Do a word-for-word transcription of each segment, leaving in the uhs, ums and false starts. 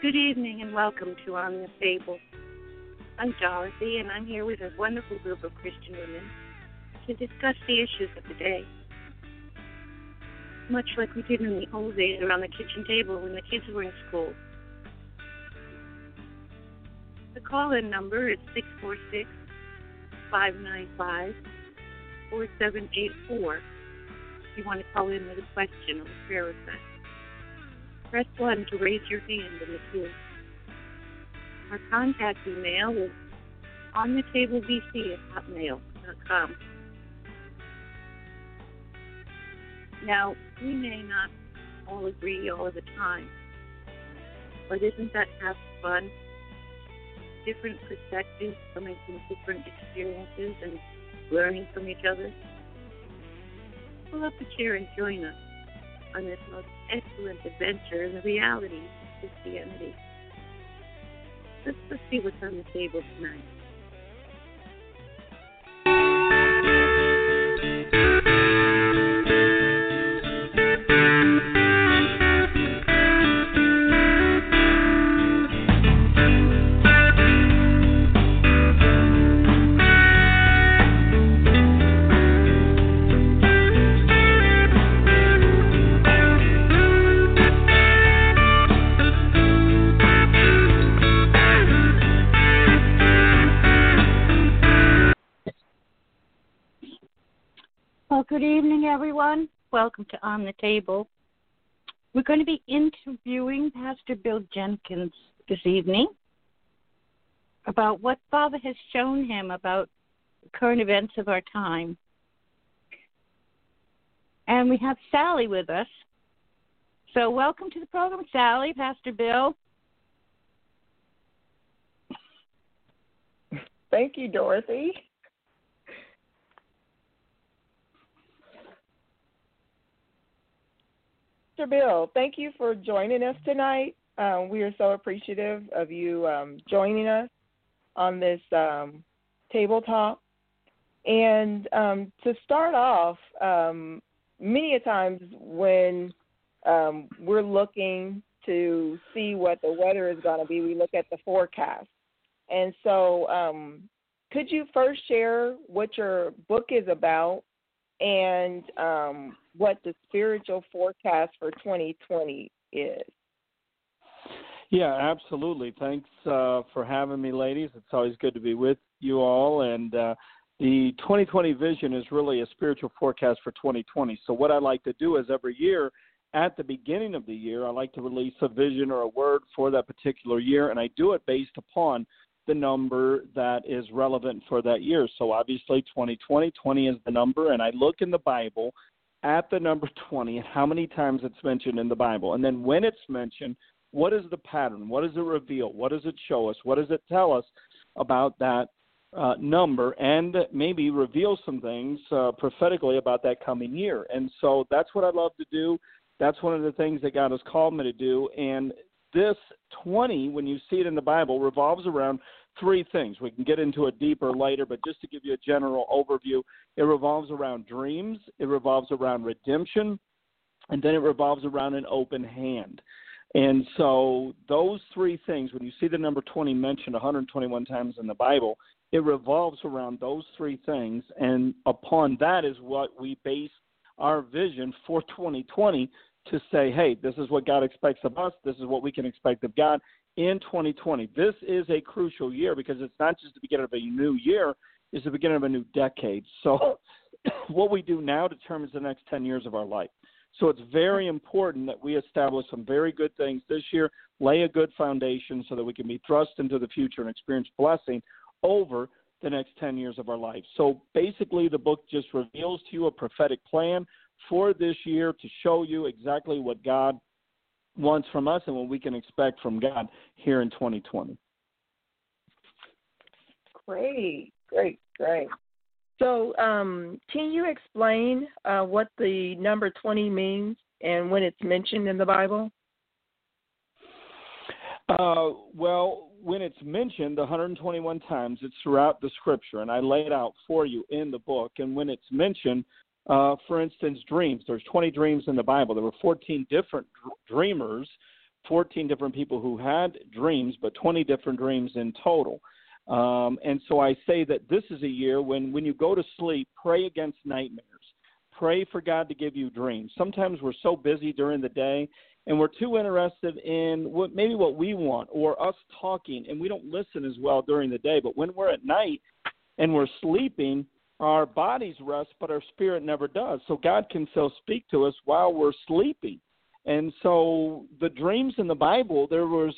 Good evening and welcome to On The Table. I'm Dorothy and I'm here with a wonderful group of Christian women to discuss the issues of the day. Much like we did in the old days around the kitchen table when the kids were in school. The call-in number is six four six, five nine five, four seven eight four if you want to call in with a question or a prayer request. Press one to raise your hand in the queue. Our contact email is on the table b c at hotmail dot com. Now, we may not all agree all of the time, but isn't that half fun? Different perspectives coming from different experiences and learning from each other. Pull up a chair and join us on this most excellent adventure in the reality of Christianity. Let's, let's see what's on the table tonight. Good evening, everyone. Welcome to On the Table. We're going to be interviewing Pastor Bill Jenkins this evening about what Father has shown him about the current events of our time. And we have Sally with us. So welcome to the program, Sally, Pastor Bill. Thank you, Dorothy. Pastor Bill, thank you for joining us tonight. Um, we are so appreciative of you um, joining us on this um, tabletop. And um, to start off, um, many a times when um, we're looking to see what the weather is going to be, we look at the forecast. And so um, could you first share what your book is about and um, what the spiritual forecast for twenty twenty is? Yeah, absolutely. Thanks uh, for having me, ladies. It's always good to be with you all. And uh, the twenty twenty Vision is really a spiritual forecast for twenty twenty. So what I like to do is every year, at the beginning of the year, I like to release a vision or a word for that particular year, and I do it based upon the number that is relevant for that year. So obviously twenty twenty, twenty is the number, and I look in the Bible at the number twenty and how many times it's mentioned in the Bible. And then when it's mentioned, what is the pattern? What does it reveal? What does it show us? What does it tell us about that uh, number, and maybe reveal some things uh, prophetically about that coming year? And so that's what I love to do. That's one of the things that God has called me to do. And this twenty, when you see it in the Bible, revolves around three things. We can get into it deeper later, but just to give you a general overview, it revolves around dreams, it revolves around redemption, and then it revolves around an open hand. And so those three things, when you see the number twenty mentioned one hundred twenty-one times in the Bible, it revolves around those three things, and upon that is what we base our vision for twenty twenty to say, hey, this is what God expects of us. This is what we can expect of God in twenty twenty. This is a crucial year because it's not just the beginning of a new year. It's the beginning of a new decade. So what we do now determines the next ten years of our life. So it's very important that we establish some very good things this year, lay a good foundation so that we can be thrust into the future and experience blessing over the next ten years of our life. So basically the book just reveals to you a prophetic plan for this year to show you exactly what God wants from us and what we can expect from God here in twenty twenty. Great, great, great. So um, can you explain uh, what the number twenty means and when it's mentioned in the Bible? Uh, well, when it's mentioned one hundred twenty-one times, it's throughout the Scripture, and I lay it out for you in the book. And when it's mentioned, Uh, for instance, dreams. There's twenty dreams in the Bible. There were fourteen different dr- dreamers fourteen different people who had dreams, but twenty different dreams in total. Um, and so I say that this is a year when, when you go to sleep, pray against nightmares. Pray for God to give you dreams. Sometimes we're so busy during the day and we're too interested in what maybe what we want or us talking, and we don't listen as well during the day. But when we're at night and we're sleeping, our bodies rest, but our spirit never does. So God can still speak to us while we're sleeping. And so the dreams in the Bible, there was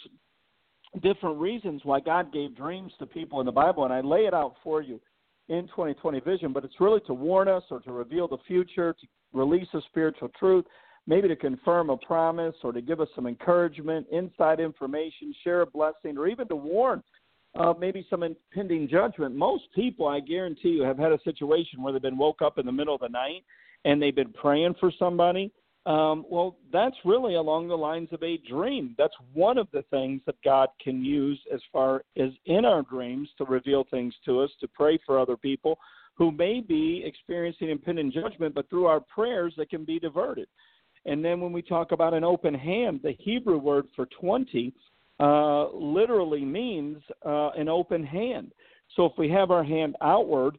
different reasons why God gave dreams to people in the Bible, and I lay it out for you in twenty twenty Vision, but it's really to warn us or to reveal the future, to release a spiritual truth, maybe to confirm a promise or to give us some encouragement, inside information, share a blessing, or even to warn of uh, maybe some impending judgment. Most people, I guarantee you, have had a situation where they've been woke up in the middle of the night and they've been praying for somebody. Um, well, that's really along the lines of a dream. That's one of the things that God can use as far as in our dreams to reveal things to us, to pray for other people who may be experiencing impending judgment, but through our prayers that can be diverted. And then when we talk about an open hand, the Hebrew word for twenty uh, literally means uh, an open hand. So if we have our hand outward,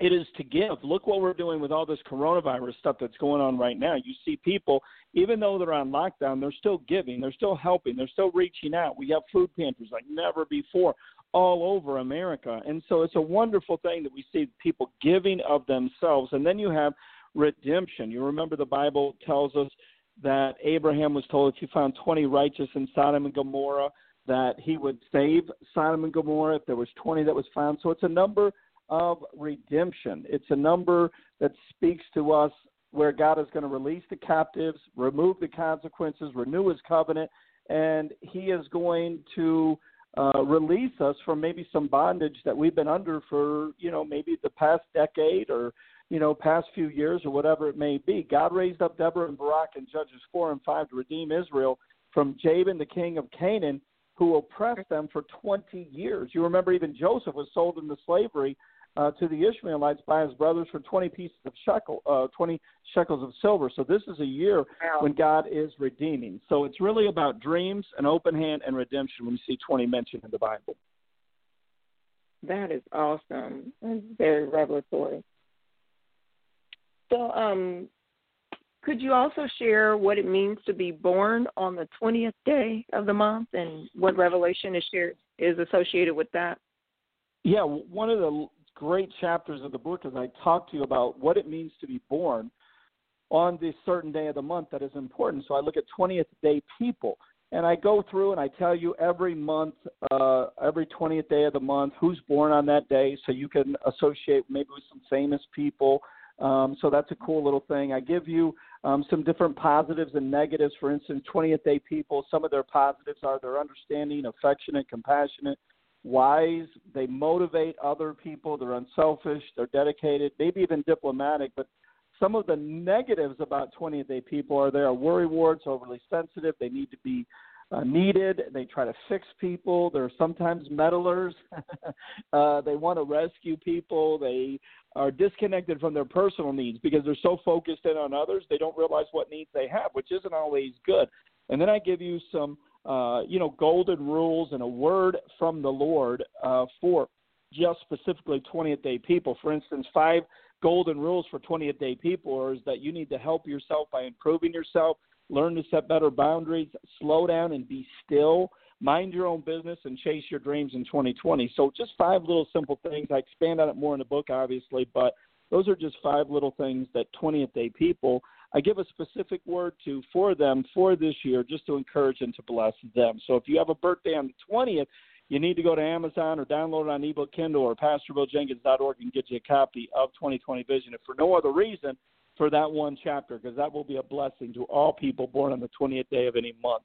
it is to give. Look what we're doing with all this coronavirus stuff that's going on right now. You see people, even though they're on lockdown, they're still giving. They're still helping. They're still reaching out. We have food pantries like never before all over America. And so it's a wonderful thing that we see people giving of themselves. And then you have redemption. You remember the Bible tells us that Abraham was told if you found twenty righteous in Sodom and Gomorrah, that he would save Sodom and Gomorrah if there was twenty that was found. So it's a number of redemption. It's a number that speaks to us where God is going to release the captives, remove the consequences, renew his covenant, and he is going to uh, release us from maybe some bondage that we've been under for, you know, maybe the past decade or, you know, past few years or whatever it may be. God raised up Deborah and Barak in Judges four and five to redeem Israel from Jabin, the king of Canaan, who oppressed them for twenty years. You remember even Joseph was sold into slavery Uh, to the Ishmaelites by his brothers for twenty pieces of shekel, uh, twenty shekels of silver. So this is a year wow. when God is redeeming. So it's really about dreams, an open hand, and redemption when you see twenty mentioned in the Bible. That is awesome. That's very revelatory. So um, could you also share what it means to be born on the twentieth day of the month and what revelation is shared, is associated with that? Yeah, one of the great chapters of the book as I talk to you about what it means to be born on this certain day of the month that is important. So I look at twentieth day people, and I go through and I tell you every month, uh, every twentieth day of the month, who's born on that day, so you can associate maybe with some famous people. Um, so that's a cool little thing. I give you um, some different positives and negatives. For instance, twentieth day people, some of their positives are they're understanding, affectionate, compassionate, wise, they motivate other people, they're unselfish, they're dedicated, maybe even diplomatic. But some of the negatives about twentieth day people are they are worrywarts, overly sensitive, they need to be uh, needed, they try to fix people, they're sometimes meddlers, uh, they want to rescue people, they are disconnected from their personal needs because they're so focused in on others, they don't realize what needs they have, which isn't always good. And then I give you some Uh, you know, golden rules and a word from the Lord uh, for just specifically twentieth day people. For instance, five golden rules for twentieth day people is that you need to help yourself by improving yourself, learn to set better boundaries, slow down and be still, mind your own business, and chase your dreams in twenty twenty. So just five little simple things. I expand on it more in the book, obviously, but those are just five little things that twentieth day people, I give a specific word to for them for this year just to encourage and to bless them. So if you have a birthday on the twentieth, you need to go to Amazon or download it on ebook Kindle or Pastor Bill Jenkins dot org and get you a copy of twenty twenty Vision. If for no other reason, for that one chapter, because that will be a blessing to all people born on the twentieth day of any month.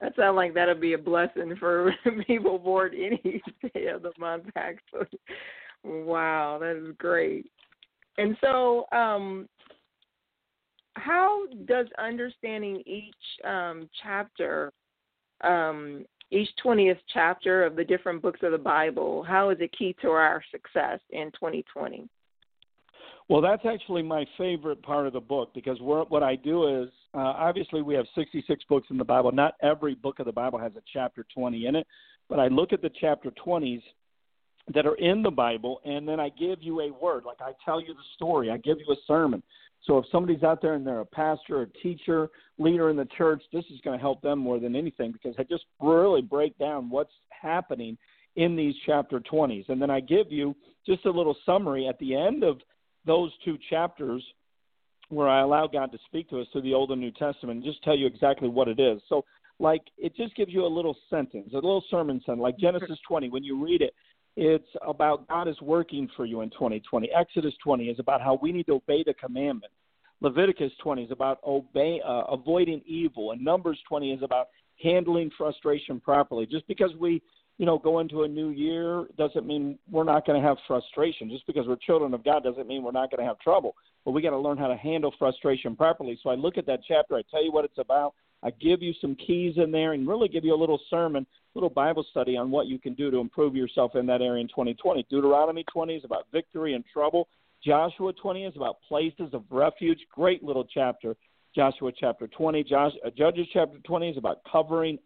That sounds like that'll be a blessing for people born any day of the month, actually. Wow, that is great. And so um, how does understanding each um, chapter, um, each twentieth chapter of the different books of the Bible, how is it key to our success in twenty twenty? Well, that's actually my favorite part of the book, because we're, what I do is, uh, obviously we have sixty-six books in the Bible. Not every book of the Bible has a chapter twenty in it, but I look at the chapter twenties that are in the Bible, and then I give you a word. Like I tell you the story. I give you a sermon. So if somebody's out there and they're a pastor or teacher, leader in the church, this is going to help them more than anything, because I just really break down what's happening in these chapter twenties. And then I give you just a little summary at the end of those two chapters where I allow God to speak to us through the Old and New Testament, and just tell you exactly what it is. So like it just gives you a little sentence, a little sermon sentence, like Genesis twenty, when you read it, it's about God is working for you in twenty twenty. Exodus twenty is about how we need to obey the commandment. Leviticus twenty is about obey, uh, avoiding evil. And Numbers twenty is about handling frustration properly. Just because we, you know, go into a new year doesn't mean we're not going to have frustration. Just because we're children of God doesn't mean we're not going to have trouble. But we got to learn how to handle frustration properly. So I look at that chapter. I tell you what it's about. I give you some keys in there and really give you a little sermon, a little Bible study on what you can do to improve yourself in that area in twenty twenty. Deuteronomy twenty is about victory and trouble. Joshua twenty is about places of refuge. Great little chapter. Joshua chapter twenty. Josh, uh, Judges chapter twenty is about covering,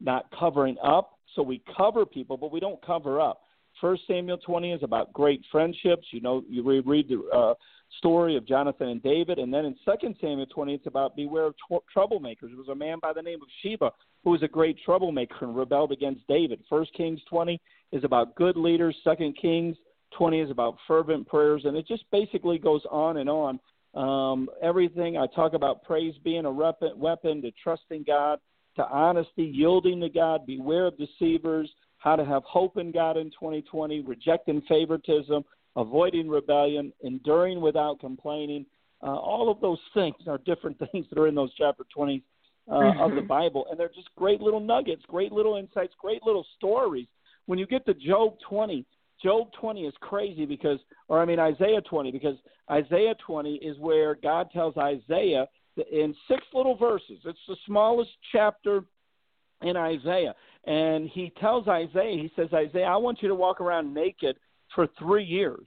not covering up. So we cover people, but we don't cover up. First Samuel twenty is about great friendships. You know, you read the uh, story of Jonathan and David. And then in Second Samuel twenty, it's about beware of tw- troublemakers. There was a man by the name of Sheba who was a great troublemaker and rebelled against David. First Kings twenty is about good leaders. Second Kings twenty is about fervent prayers. And it just basically goes on and on. Um, everything I talk about, praise being a rep- weapon, to trusting God, to honesty, yielding to God, beware of deceivers, how to have hope in God in twenty twenty, rejecting favoritism, avoiding rebellion, enduring without complaining. Uh, all of those things are different things that are in those chapter twenties uh, mm-hmm. of the Bible, and they're just great little nuggets, great little insights, great little stories. When you get to Job twenty, Job twenty is crazy because, or I mean Isaiah twenty, because Isaiah twenty is where God tells Isaiah in six little verses. It's the smallest chapter in Isaiah. And he tells Isaiah, he says, Isaiah, I want you to walk around naked for three years.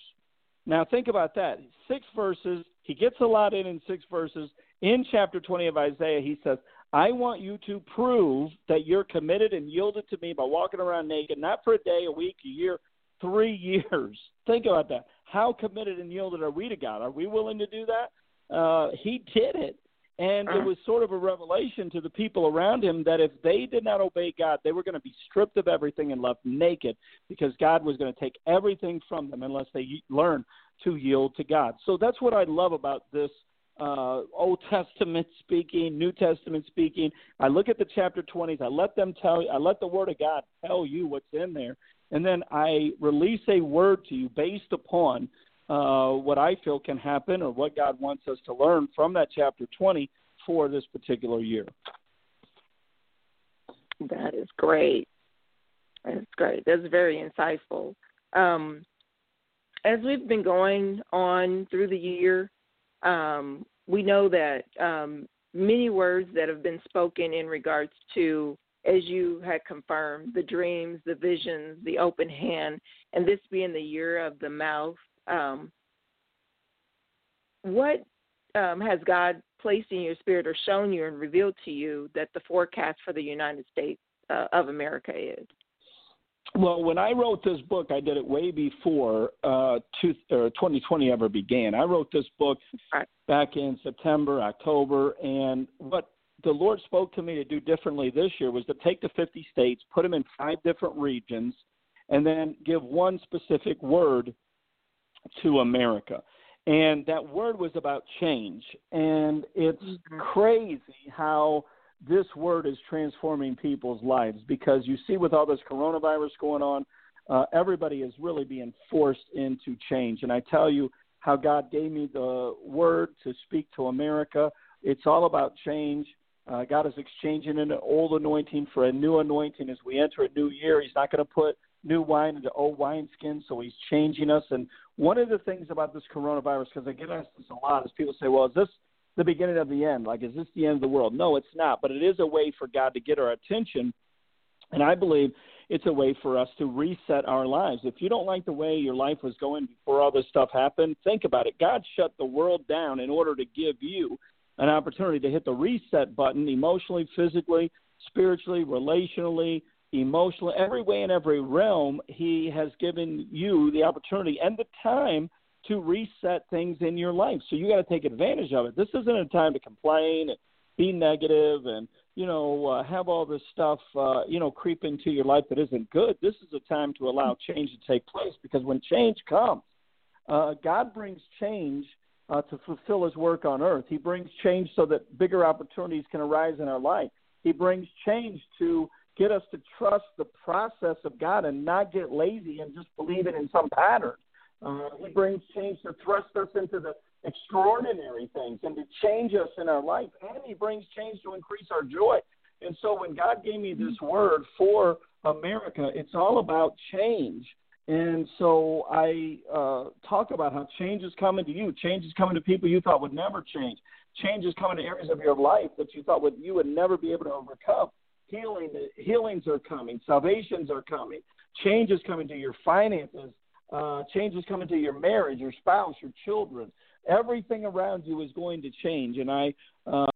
Now think about that. Six verses. He gets a lot in in six verses. In chapter twenty of Isaiah, he says, I want you to prove that you're committed and yielded to me by walking around naked, not for a day, a week, a year, three years. Think about that. How committed and yielded are we to God? Are we willing to do that? Uh, he did it. And it was sort of a revelation to the people around him that if they did not obey God, they were going to be stripped of everything and left naked, because God was going to take everything from them unless they learn to yield to God. So that's what I love about this uh, Old Testament speaking, New Testament speaking. I look at the chapter twenties. I let them tell you, I let the Word of God tell you what's in there. And then I release a word to you based upon Uh, what I feel can happen or what God wants us to learn from that chapter twenty for this particular year. That is great. That's great. That's very insightful. Um, as we've been going on through the year, um, we know that um, many words that have been spoken in regards to, as you had confirmed, the dreams, the visions, the open hand, and this being the year of the mouth, Um, what um, has God placed in your spirit or shown you and revealed to you that the forecast for the United States uh, of America is? Well, when I wrote this book, I did it way before uh, two, uh, twenty twenty ever began. I wrote this book right. back in September, October, and what the Lord spoke to me to do differently this year was to take the fifty states, put them in five different regions, and then give one specific word to America. And that word was about change. And it's mm-hmm. crazy how this word is transforming people's lives, because you see with all this coronavirus going on, uh, everybody is really being forced into change. And I tell you how God gave me the word to speak to America. It's all about change. Uh, God is exchanging an old anointing for a new anointing as we enter a new year. He's not going to put new wine into old wineskins, so he's changing us. And one of the things about this coronavirus, because I get asked this a lot, is people say, well, is this the beginning of the end? Like, is this the end of the world? No, it's not, but it is a way for God to get our attention. And I believe it's a way for us to reset our lives. If you don't like the way your life was going before all this stuff happened, think about it. God shut the world down in order to give you an opportunity to hit the reset button emotionally, physically, spiritually, relationally, emotionally, every way and every realm. He has given you the opportunity and the time to reset things in your life. So you got to take advantage of it. This isn't a time to complain and be negative and, you know, uh, have all this stuff, uh, you know, creep into your life that isn't good. This is a time to allow change to take place, because when change comes, uh, God brings change uh, to fulfill his work on earth. He brings change so that bigger opportunities can arise in our life. He brings change to get us to trust the process of God and not get lazy and just believe it in some pattern. Uh, he brings change to thrust us into the extraordinary things and to change us in our life. And he brings change to increase our joy. And so when God gave me this word for America, it's all about change. And so I uh, talk about how change is coming to you. Change is coming to people you thought would never change. Change is coming to areas of your life that you thought would you would never be able to overcome. Healing, healings are coming. Salvations are coming. Change is coming to your finances. Uh, change is coming to your marriage, your spouse, your children. Everything around you is going to change. And I uh,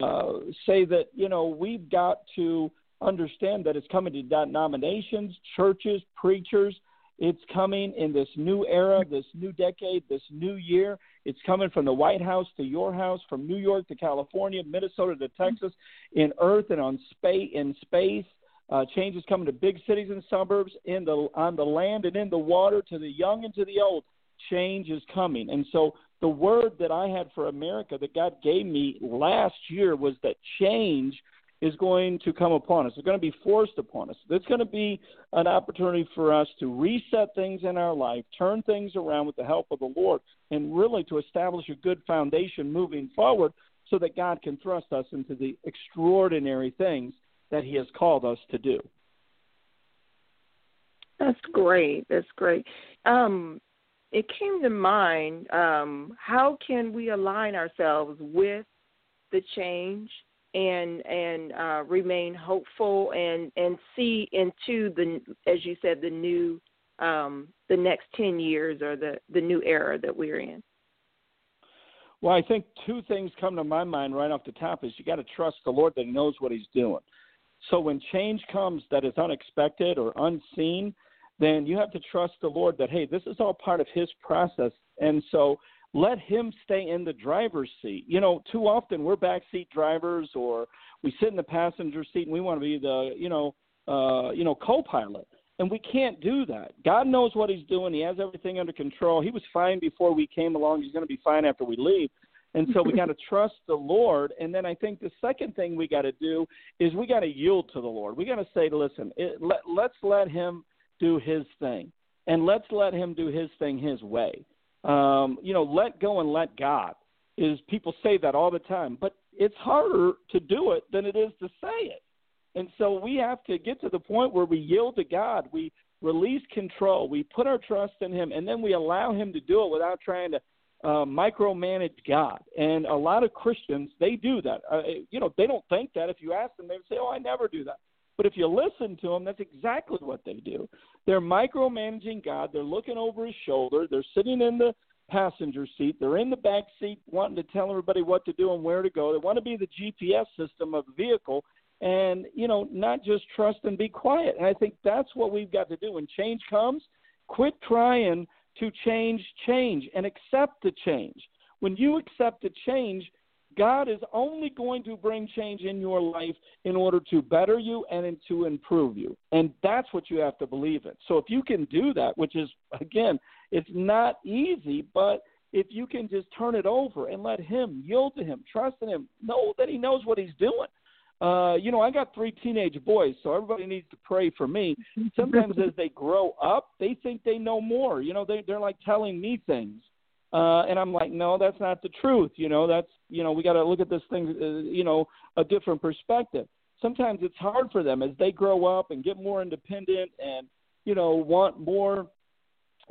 say that, you know, we've got to understand that it's coming to denominations, churches, preachers. It's coming in this new era, this new decade, this new year. It's coming from the White House to your house, from New York to California, Minnesota to Texas, in earth and on space, in space. Uh, change is coming to big cities and suburbs, in the on the land and in the water, to the young and to the old. Change is coming. And so the word that I had for America that God gave me last year was that change is going to come upon us. It's going to be forced upon us. It's going to be an opportunity for us to reset things in our life, turn things around with the help of the Lord, and really to establish a good foundation moving forward so that God can thrust us into the extraordinary things that he has called us to do. That's great. That's great. Um, it came to mind, um, how can we align ourselves with the change and and uh, remain hopeful and, and see into the, as you said, the new, um, the next ten years or the, the new era that we're in? Well, I think two things come to my mind right off the top is you got to trust the Lord that he knows what he's doing. So when change comes that is unexpected or unseen, then you have to trust the Lord that, hey, this is all part of his process. And so let him stay in the driver's seat. You know, too often we're backseat drivers, or we sit in the passenger seat and we want to be the, you know, uh, you know, co-pilot. And we can't do that. God knows what he's doing. He has everything under control. He was fine before we came along. He's going to be fine after we leave. And so we got to trust the Lord. And then I think the second thing we got to do is we got to yield to the Lord. We got to say, listen, it, let, let's let him do his thing, and let's let him do his thing his way. Um, you know, let go and let God is people say that all the time, but it's harder to do it than it is to say it. And so we have to get to the point where we yield to God. We release control. We put our trust in him, and then we allow him to do it without trying to Uh, micromanage God. And a lot of Christians, they do that. Uh, you know, they don't think that. If you ask them, they would say, oh, I never do that. But if you listen to them, that's exactly what they do. They're micromanaging God. They're looking over his shoulder. They're sitting in the passenger seat. They're in the back seat wanting to tell everybody what to do and where to go. They want to be the G P S system of the vehicle and, you know, not just trust and be quiet. And I think that's what we've got to do. When change comes, quit trying to change, change, and accept the change. When you accept the change, God is only going to bring change in your life in order to better you and to improve you. And that's what you have to believe in. So if you can do that, which is, again, it's not easy, but if you can just turn it over and let him, yield to him, trust in him, know that he knows what he's doing. Uh, you know, I got three teenage boys, so everybody needs to pray for me. Sometimes as they grow up, they think they know more. You know, they, they're like telling me things. Uh, and I'm like, no, that's not the truth. You know, that's, you know, we got to look at this thing, uh, you know, a different perspective. Sometimes it's hard for them as they grow up and get more independent and, you know, want more,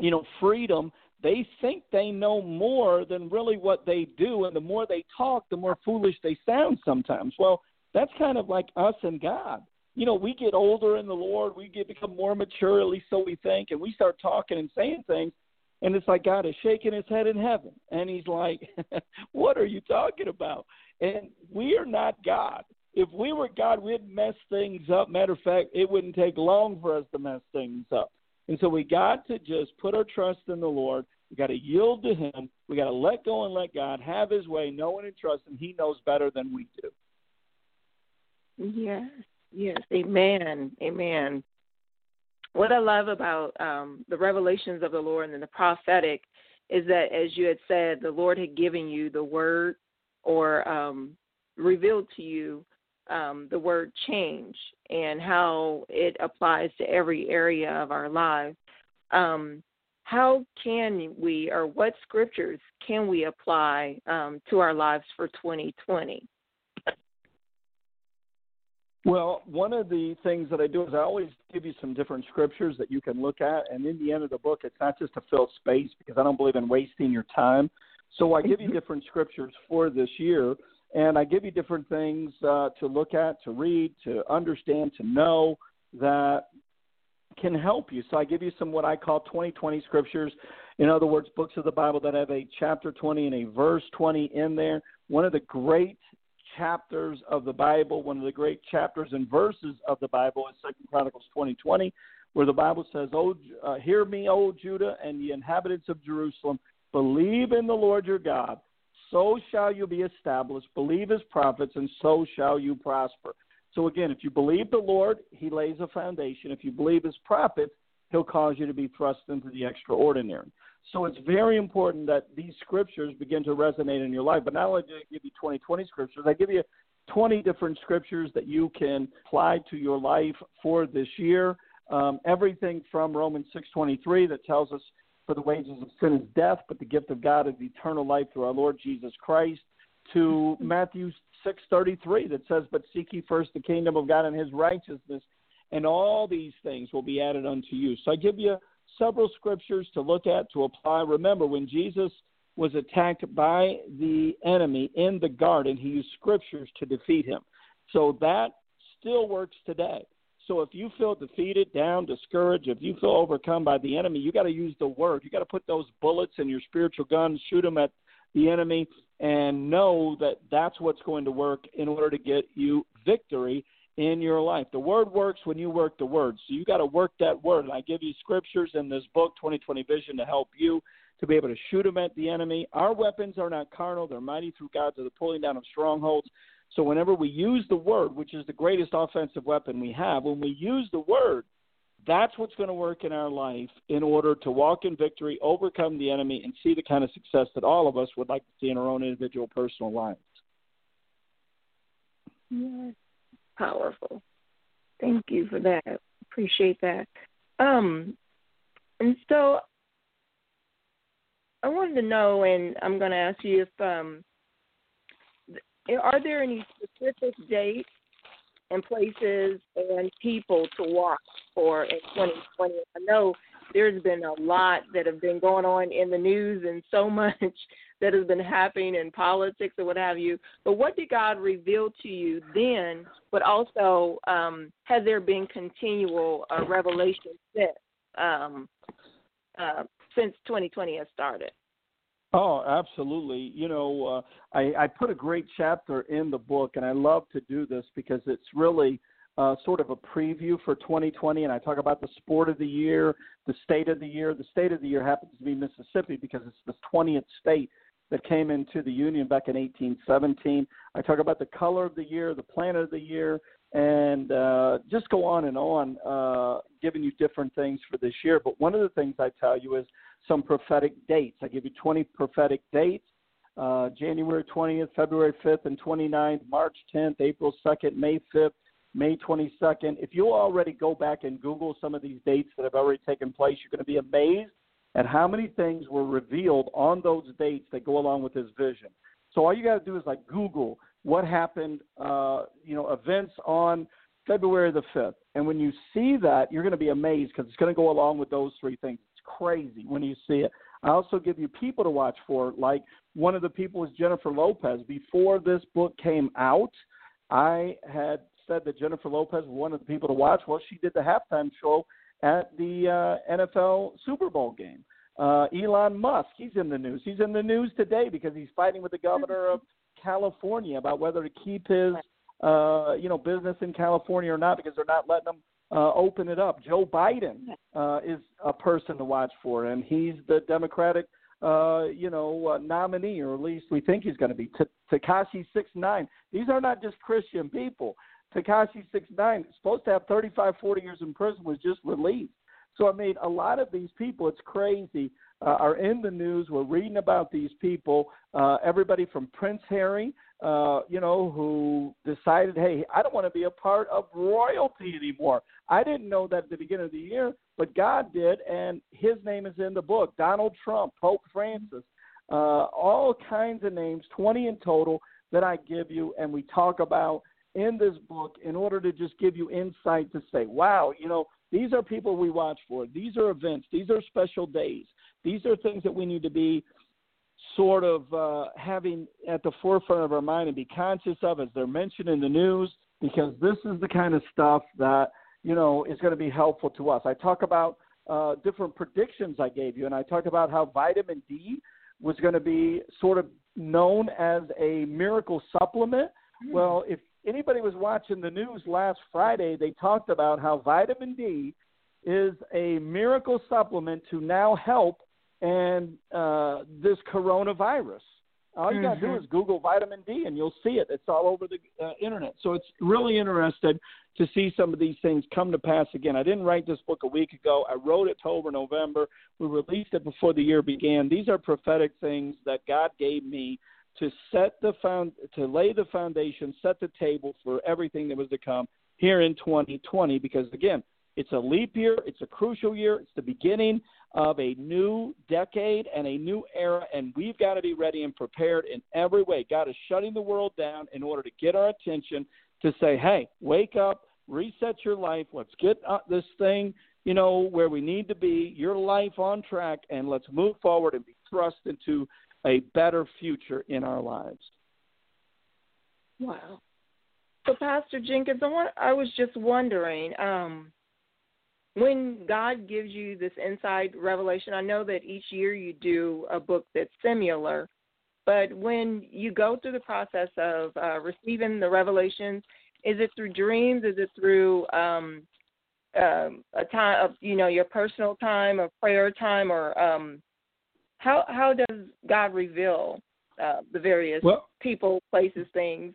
you know, freedom. They think they know more than really what they do. And the more they talk, the more foolish they sound sometimes. Well, that's kind of like us and God. you know, we get older in the Lord, we get become more mature, at least so we think, and we start talking and saying things, and it's like God is shaking his head in heaven, and he's like, what are you talking about? And we are not God. If we were God, we'd mess things up. Matter of fact, it wouldn't take long for us to mess things up. And so we got to just put our trust in the Lord. We got to yield to him. We got to let go and let God have his way, knowing and trusting he knows better than we do. Yes, yes, amen, amen. What I love about um, the revelations of the Lord and the prophetic is that, as you had said, the Lord had given you the word, or um, revealed to you um, the word change and how it applies to every area of our lives. Um, how can we, or what scriptures can we apply um, to our lives for twenty twenty? Well, one of the things that I do is I always give you some different scriptures that you can look at, and in the end of the book, it's not just to fill space, because I don't believe in wasting your time. So I give you different scriptures for this year, and I give you different things uh, to look at, to read, to understand, to know that can help you. So I give you some what I call twenty twenty scriptures. In other words, books of the Bible that have a chapter twenty and a verse twenty in there. One of the great chapters of the Bible, one of the great chapters and verses of the Bible is Second Chronicles twenty twenty, where the Bible says, "Oh, uh, hear me, O Judah, and the inhabitants of Jerusalem. Believe in the Lord your God, so shall you be established. Believe his prophets, and so shall you prosper." So again, if you believe the Lord, he lays a foundation. If you believe his prophets, he'll cause you to be thrust into the extraordinary. So it's very important that these scriptures begin to resonate in your life. But not only do I give you twenty twenty scriptures, I give you twenty different scriptures that you can apply to your life for this year. Um, everything from Romans six twenty-three that tells us, for the wages of sin is death, but the gift of God is eternal life through our Lord Jesus Christ, to Matthew six thirty-three that says, "But seek ye first the kingdom of God and his righteousness, and all these things will be added unto you." So I give you several scriptures to look at, to apply. Remember, when Jesus was attacked by the enemy in the garden, he used scriptures to defeat him. So that still works today. So if you feel defeated, down, discouraged, if you feel overcome by the enemy, you got to use the word. You got to put those bullets in your spiritual gun, shoot them at the enemy, and know that that's what's going to work in order to get you victory in your life. The word works when you work the word. So you got to work that word. And I give you scriptures in this book, twenty twenty Vision, to help you to be able to shoot them at the enemy. Our weapons are not carnal. They're mighty through God to the pulling down of strongholds. So whenever we use the word, which is the greatest offensive weapon we have, when we use the word, that's what's going to work in our life in order to walk in victory, overcome the enemy, and see the kind of success that all of us would like to see in our own individual personal lives. Yes, powerful. Thank you for that. Appreciate that. Um, and so I wanted to know, and I'm going to ask you if um, – are there any specific dates and places and people to watch for in twenty twenty? I know there's been a lot that have been going on in the news and so much that has been happening in politics or what have you. But what did God reveal to you then, but also um, has there been continual uh, revelation since, um, uh, since twenty twenty has started? Oh, absolutely. You know, uh, I, I put a great chapter in the book, and I love to do this because it's really uh, sort of a preview for twenty twenty, and I talk about the sport of the year, the state of the year. The state of the year happens to be Mississippi because it's the twentieth state that came into the Union back in eighteen seventeen. I talk about the color of the year, the planet of the year, and uh, just go on and on, uh, giving you different things for this year. But one of the things I tell you is some prophetic dates. I give you twenty prophetic dates, uh, January twentieth, February fifth and twenty-ninth, March tenth, April second, May fifth, May twenty-second. If you already go back and Google some of these dates that have already taken place, you're going to be amazed at how many things were revealed on those dates that go along with this vision. So all you got to do is like Google what happened, uh, you know, events on February the fifth. And when you see that, you're going to be amazed because it's going to go along with those three things. Crazy when you see it. I also give you people to watch for. Like one of the people was Jennifer Lopez. Before this book came out, I had said that Jennifer Lopez wanted the people to watch. Well, she did the halftime show at the uh, N F L Super Bowl game. Uh, Elon Musk, he's in the news. He's in the news today because he's fighting with the governor of California about whether to keep his uh, you know, business in California or not, because they're not letting him uh, open it up. Joe Biden uh, is a person to watch for, and he's the Democratic Uh, you know, uh, nominee, or at least we think he's going to be. Tekashi six nine. These are not just Christian people. Tekashi six nine is supposed to have thirty-five, forty years in prison, was just released. So, I mean, a lot of these people, it's crazy, uh, are in the news. We're reading about these people, uh, everybody from Prince Harry, uh, you know, who decided, hey, I don't want to be a part of royalty anymore. I didn't know that at the beginning of the year, but God did, and his name is in the book. Donald Trump, Pope Francis, uh, all kinds of names, twenty in total, that I give you and we talk about in this book in order to just give you insight to say, wow, you know, these are people we watch for. These are events. These are special days. These are things that we need to be sort of uh, having at the forefront of our mind and be conscious of as they're mentioned in the news, because this is the kind of stuff that, you know, is going to be helpful to us. I talk about uh, different predictions I gave you, and I talk about how vitamin D was going to be sort of known as a miracle supplement. Mm-hmm. Well, if anybody was watching the news last Friday, they talked about how vitamin D is a miracle supplement to now help and uh, this coronavirus. All you got to mm-hmm. do is Google vitamin D, and you'll see it. It's all over the uh, internet. So it's really interesting to see some of these things come to pass again. I didn't write this book a week ago. I wrote it October, November. We released it before the year began. These are prophetic things that God gave me to set the found, to lay the foundation, set the table for everything that was to come here in twenty twenty. Because again, it's a leap year. It's a crucial year. It's the beginning of a new decade and a new era, and we've got to be ready and prepared in every way. God is shutting the world down in order to get our attention to say, hey, wake up, reset your life. Let's get this thing, you know, where we need to be, your life on track, and let's move forward and be thrust into a better future in our lives. Wow. So, Pastor Jenkins, I, want, I was just wondering, um, when God gives you this inside revelation, I know that each year you do a book that's similar, but when you go through the process of uh, receiving the revelations, is it through dreams? Is it through um, um, a time of, you know, your personal time or prayer time, or um, how how does God reveal uh, the various well, people, places, things,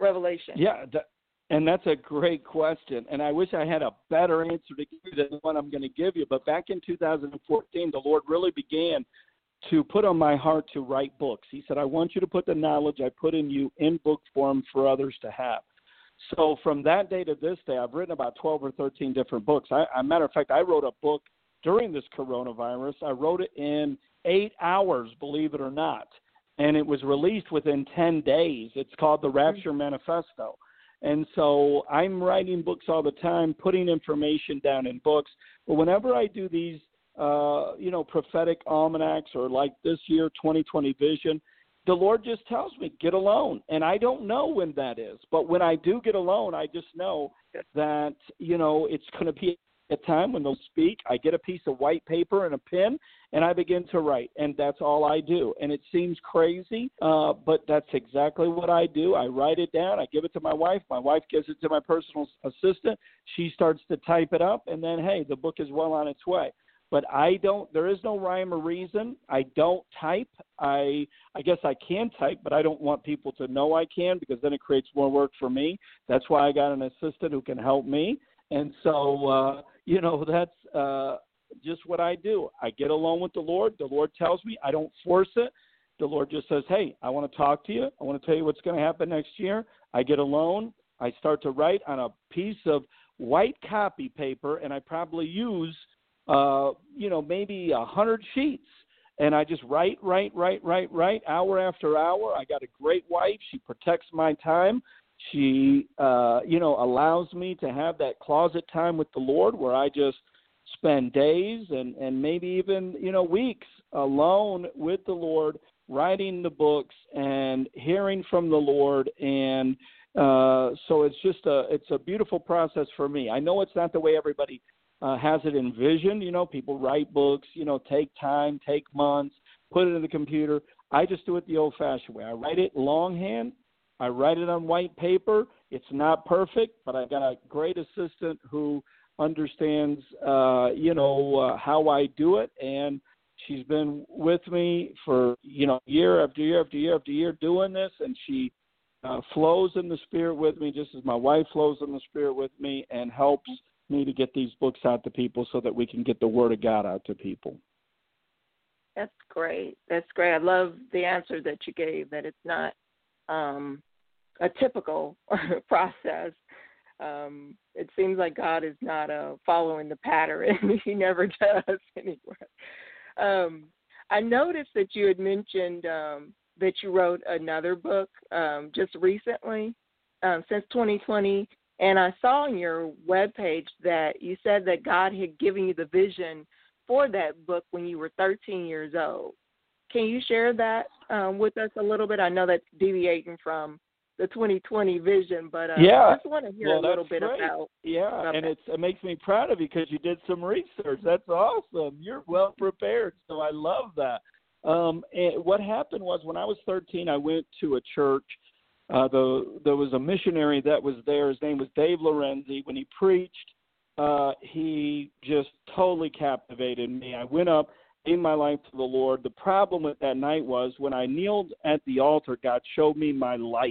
revelation? Yeah. The- And that's a great question, and I wish I had a better answer to give you than the one I'm going to give you. But back in two thousand fourteen, the Lord really began to put on my heart to write books. He said, I want you to put the knowledge I put in you in book form for others to have. So from that day to this day, I've written about twelve or thirteen different books. I, as a matter of fact, I wrote a book during this coronavirus. I wrote it in eight hours, believe it or not, and it was released within ten days. It's called The Rapture Manifesto. And so I'm writing books all the time, putting information down in books. But whenever I do these, uh, you know, prophetic almanacs, or like this year, twenty twenty Vision, the Lord just tells me, get alone. And I don't know when that is. But when I do get alone, I just know that, you know, it's going to be a time when they'll speak. I get a piece of white paper and a pen, and I begin to write, and that's all I do. And it seems crazy, uh, but that's exactly what I do. I write it down. I give it to my wife. My wife gives it to my personal assistant. She starts to type it up, and then, hey, the book is well on its way. But I don't – there is no rhyme or reason. I don't type. I I guess I can type, but I don't want people to know I can, because then it creates more work for me. That's why I got an assistant who can help me. And so, uh, you know, that's uh, just what I do. I get alone with the Lord. The Lord tells me. I don't force it. The Lord just says, hey, I want to talk to you. I want to tell you what's going to happen next year. I get alone. I start to write on a piece of white copy paper, and I probably use, uh, you know, maybe one hundred sheets. And I just write, write, write, write, write, hour after hour. I got a great wife. She protects my time. She, uh, you know, allows me to have that closet time with the Lord, where I just spend days and, and maybe even, you know, weeks alone with the Lord, writing the books and hearing from the Lord, and Uh, so it's just a it's a beautiful process for me. I know it's not the way everybody uh, has it envisioned. You know, people write books, you know, take time, take months, put it in the computer. I just do it the old-fashioned way. I write it longhand. I write it on white paper. It's not perfect, but I've got a great assistant who understands, uh, you know, uh, how I do it. And she's been with me for, you know, year after year after year after year doing this. And she uh, flows in the Spirit with me, just as my wife flows in the Spirit with me, and helps me to get these books out to people so that we can get the Word of God out to people. That's great. That's great. I love the answer that you gave, that it's not um, a typical process. Um, it seems like God is not uh, following the pattern. He never does anyway. Um, I noticed that you had mentioned um, that you wrote another book um, just recently, um, since twenty twenty, and I saw on your webpage that you said that God had given you the vision for that book when you were thirteen years old. Can you share that um, with us a little bit? I know that's deviating from the twenty twenty vision, but uh, yeah. I just want to hear well, a little bit great. about Yeah, about and it's, it makes me proud of you because you did some research. That's awesome. You're well prepared, so I love that. Um, and what happened was, when I was thirteen, I went to a church. Uh, the, there was a missionary that was there. His name was Dave Lorenzi. When he preached, uh, he just totally captivated me. I went up, gave my life to the Lord. The problem with that night was, when I kneeled at the altar, God showed me my life.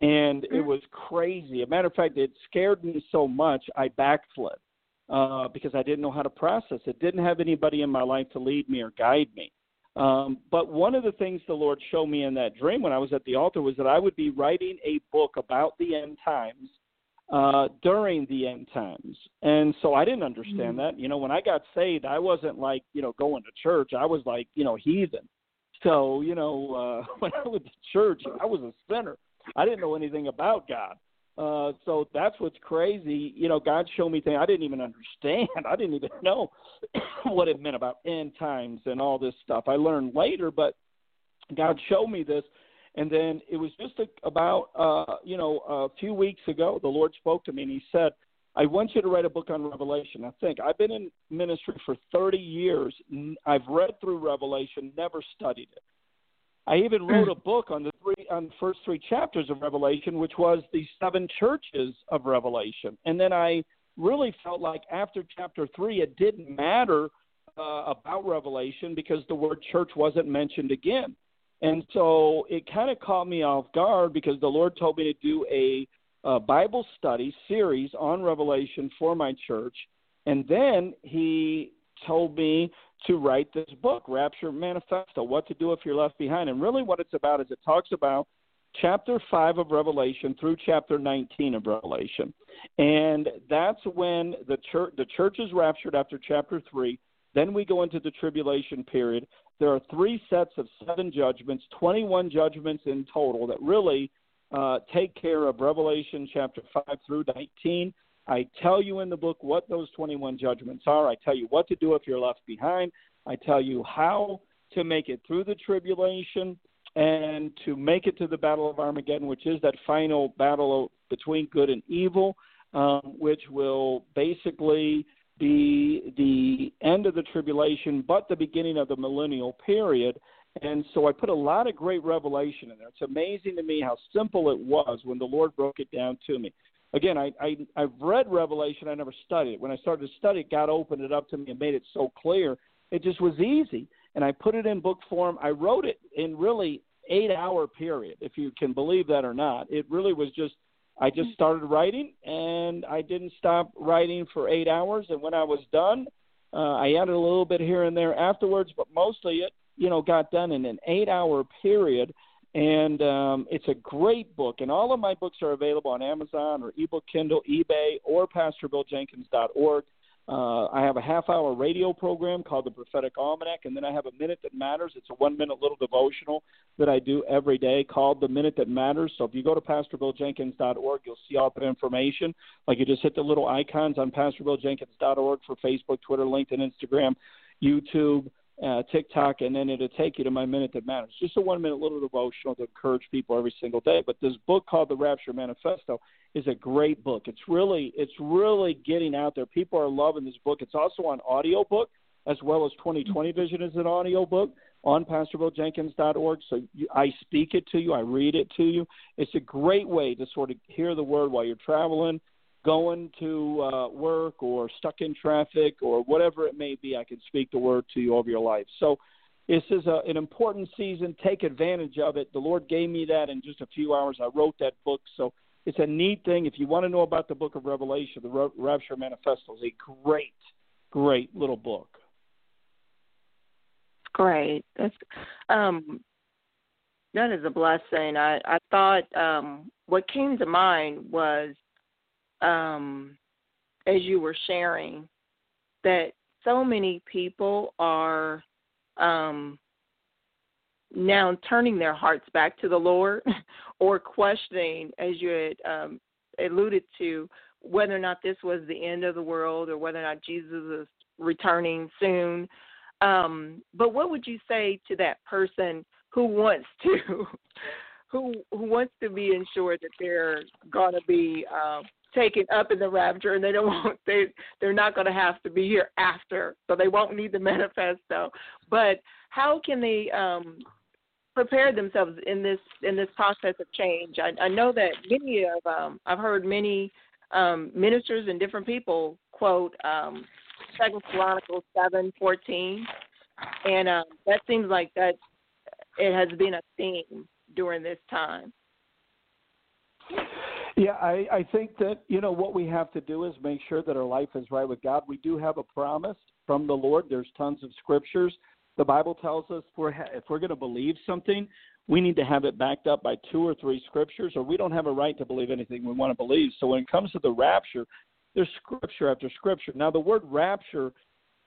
And it was crazy. As a matter of fact, it scared me so much, I backslid uh, because I didn't know how to process it. Didn't have anybody in my life to lead me or guide me. Um, but one of the things the Lord showed me in that dream when I was at the altar was that I would be writing a book about the end times uh, during the end times. And so I didn't understand mm-hmm. that. You know, when I got saved, I wasn't like, you know, going to church. I was like, you know, heathen. So, you know, uh, when I went to church, I was a sinner. I didn't know anything about God. Uh, so that's what's crazy. You know, God showed me things I didn't even understand. I didn't even know what it meant about end times and all this stuff. I learned later, but God showed me this. And then it was just a, about, uh, you know, a few weeks ago, the Lord spoke to me and he said, I want you to write a book on Revelation. I think I've been in ministry for thirty years. I've read through Revelation, never studied it. I even wrote a book on the three on the first three chapters of Revelation, which was the seven churches of Revelation. And then I really felt like after chapter three, it didn't matter uh, about Revelation because the word church wasn't mentioned again. And so it kind of caught me off guard because the Lord told me to do a, a Bible study series on Revelation for my church. And then he told me to write this book, Rapture Manifesto, What to Do If You're Left Behind. And really what it's about is it talks about chapter five of Revelation through chapter nineteen of Revelation. And that's when the church, the church is raptured after chapter three. Then we go into the tribulation period. There are three sets of seven judgments, twenty-one judgments in total, that really uh, take care of Revelation chapter five through nineteen. I tell you in the book what those twenty-one judgments are. I tell you what to do if you're left behind. I tell you how to make it through the tribulation and to make it to the Battle of Armageddon, which is that final battle between good and evil, um, which will basically be the end of the tribulation but the beginning of the millennial period. And so I put a lot of great revelation in there. It's amazing to me how simple it was when the Lord broke it down to me. Again, I, I, I've read Revelation. I never studied it. When I started to study it, God opened it up to me and made it so clear. It just was easy, and I put it in book form. I wrote it in really eight-hour period, if you can believe that or not. It really was just I just started writing, and I didn't stop writing for eight hours. And when I was done, uh, I added a little bit here and there afterwards, but mostly it, you know, got done in an eight-hour period. And um, it's a great book, and all of my books are available on Amazon or ebook Kindle, eBay, or Pastor Bill Jenkins dot org. Uh, I have a half-hour radio program called The Prophetic Almanac, and then I have a Minute That Matters. It's a one-minute little devotional that I do every day called The Minute That Matters. So if you go to Pastor Bill Jenkins dot org, you'll see all that information. Like, you just hit the little icons on Pastor Bill Jenkins dot org for Facebook, Twitter, LinkedIn, Instagram, YouTube. uh, TikTok, and then it'll take you to my Minute That Matters. Just a one-minute little devotional to encourage people every single day. But this book called The Rapture Manifesto is a great book. It's really, it's really getting out there. People are loving this book. It's also on audiobook, as well as twenty twenty Vision is an audiobook on Pastor Bill Jenkins dot org. So you, I speak it to you. I read it to you. It's a great way to sort of hear the word while you're traveling, going to uh, work, or stuck in traffic, or whatever it may be. I can speak the word to you over your life. So this is a, an important season. Take advantage of it. The Lord gave me that in just a few hours. I wrote that book. So it's a neat thing. If you want to know about the book of Revelation, the Re- Rapture Manifesto is a great, great little book. Great. That's, um, that is a blessing. I, I thought um, what came to mind was, um, as you were sharing, that so many people are um, now turning their hearts back to the Lord or questioning, as you had um, alluded to, whether or not this was the end of the world or whether or not Jesus is returning soon. Um, but what would you say to that person who wants to, who who wants to be ensured that they're going to be uh, taken up in the rapture, and they don't want they they're not going to have to be here after, so they won't need the manifesto. But how can they um, prepare themselves in this in this process of change? I, I know that many of um, I've heard many um, ministers and different people quote. Um, Second Chronicles seven fourteen, and um, that seems like that it has been a theme during this time. Yeah, I, I think that, you know, what we have to do is make sure that our life is right with God. We do have a promise from the Lord. There's tons of scriptures. The Bible tells us we're ha- if we're going to believe something, we need to have it backed up by two or three scriptures, or we don't have a right to believe anything we want to believe. So when it comes to the rapture, there's scripture after scripture. Now, the word rapture,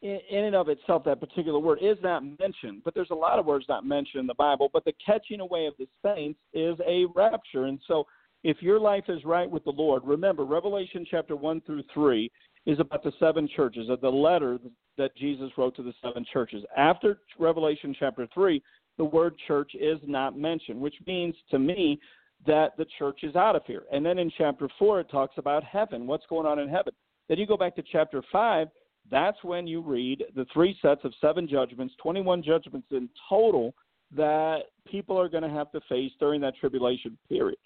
in and of itself, that particular word, is not mentioned, but there's a lot of words not mentioned in the Bible. But the catching away of the saints is a rapture. And so if your life is right with the Lord, remember, Revelation chapter one through three is about the seven churches, of the letter that Jesus wrote to the seven churches. After Revelation chapter three, the word church is not mentioned, which means to me that the church is out of here. And then in chapter four, it talks about heaven, what's going on in heaven. Then you go back to chapter five, that's when you read the three sets of seven judgments, twenty-one judgments in total that people are going to have to face during that tribulation period.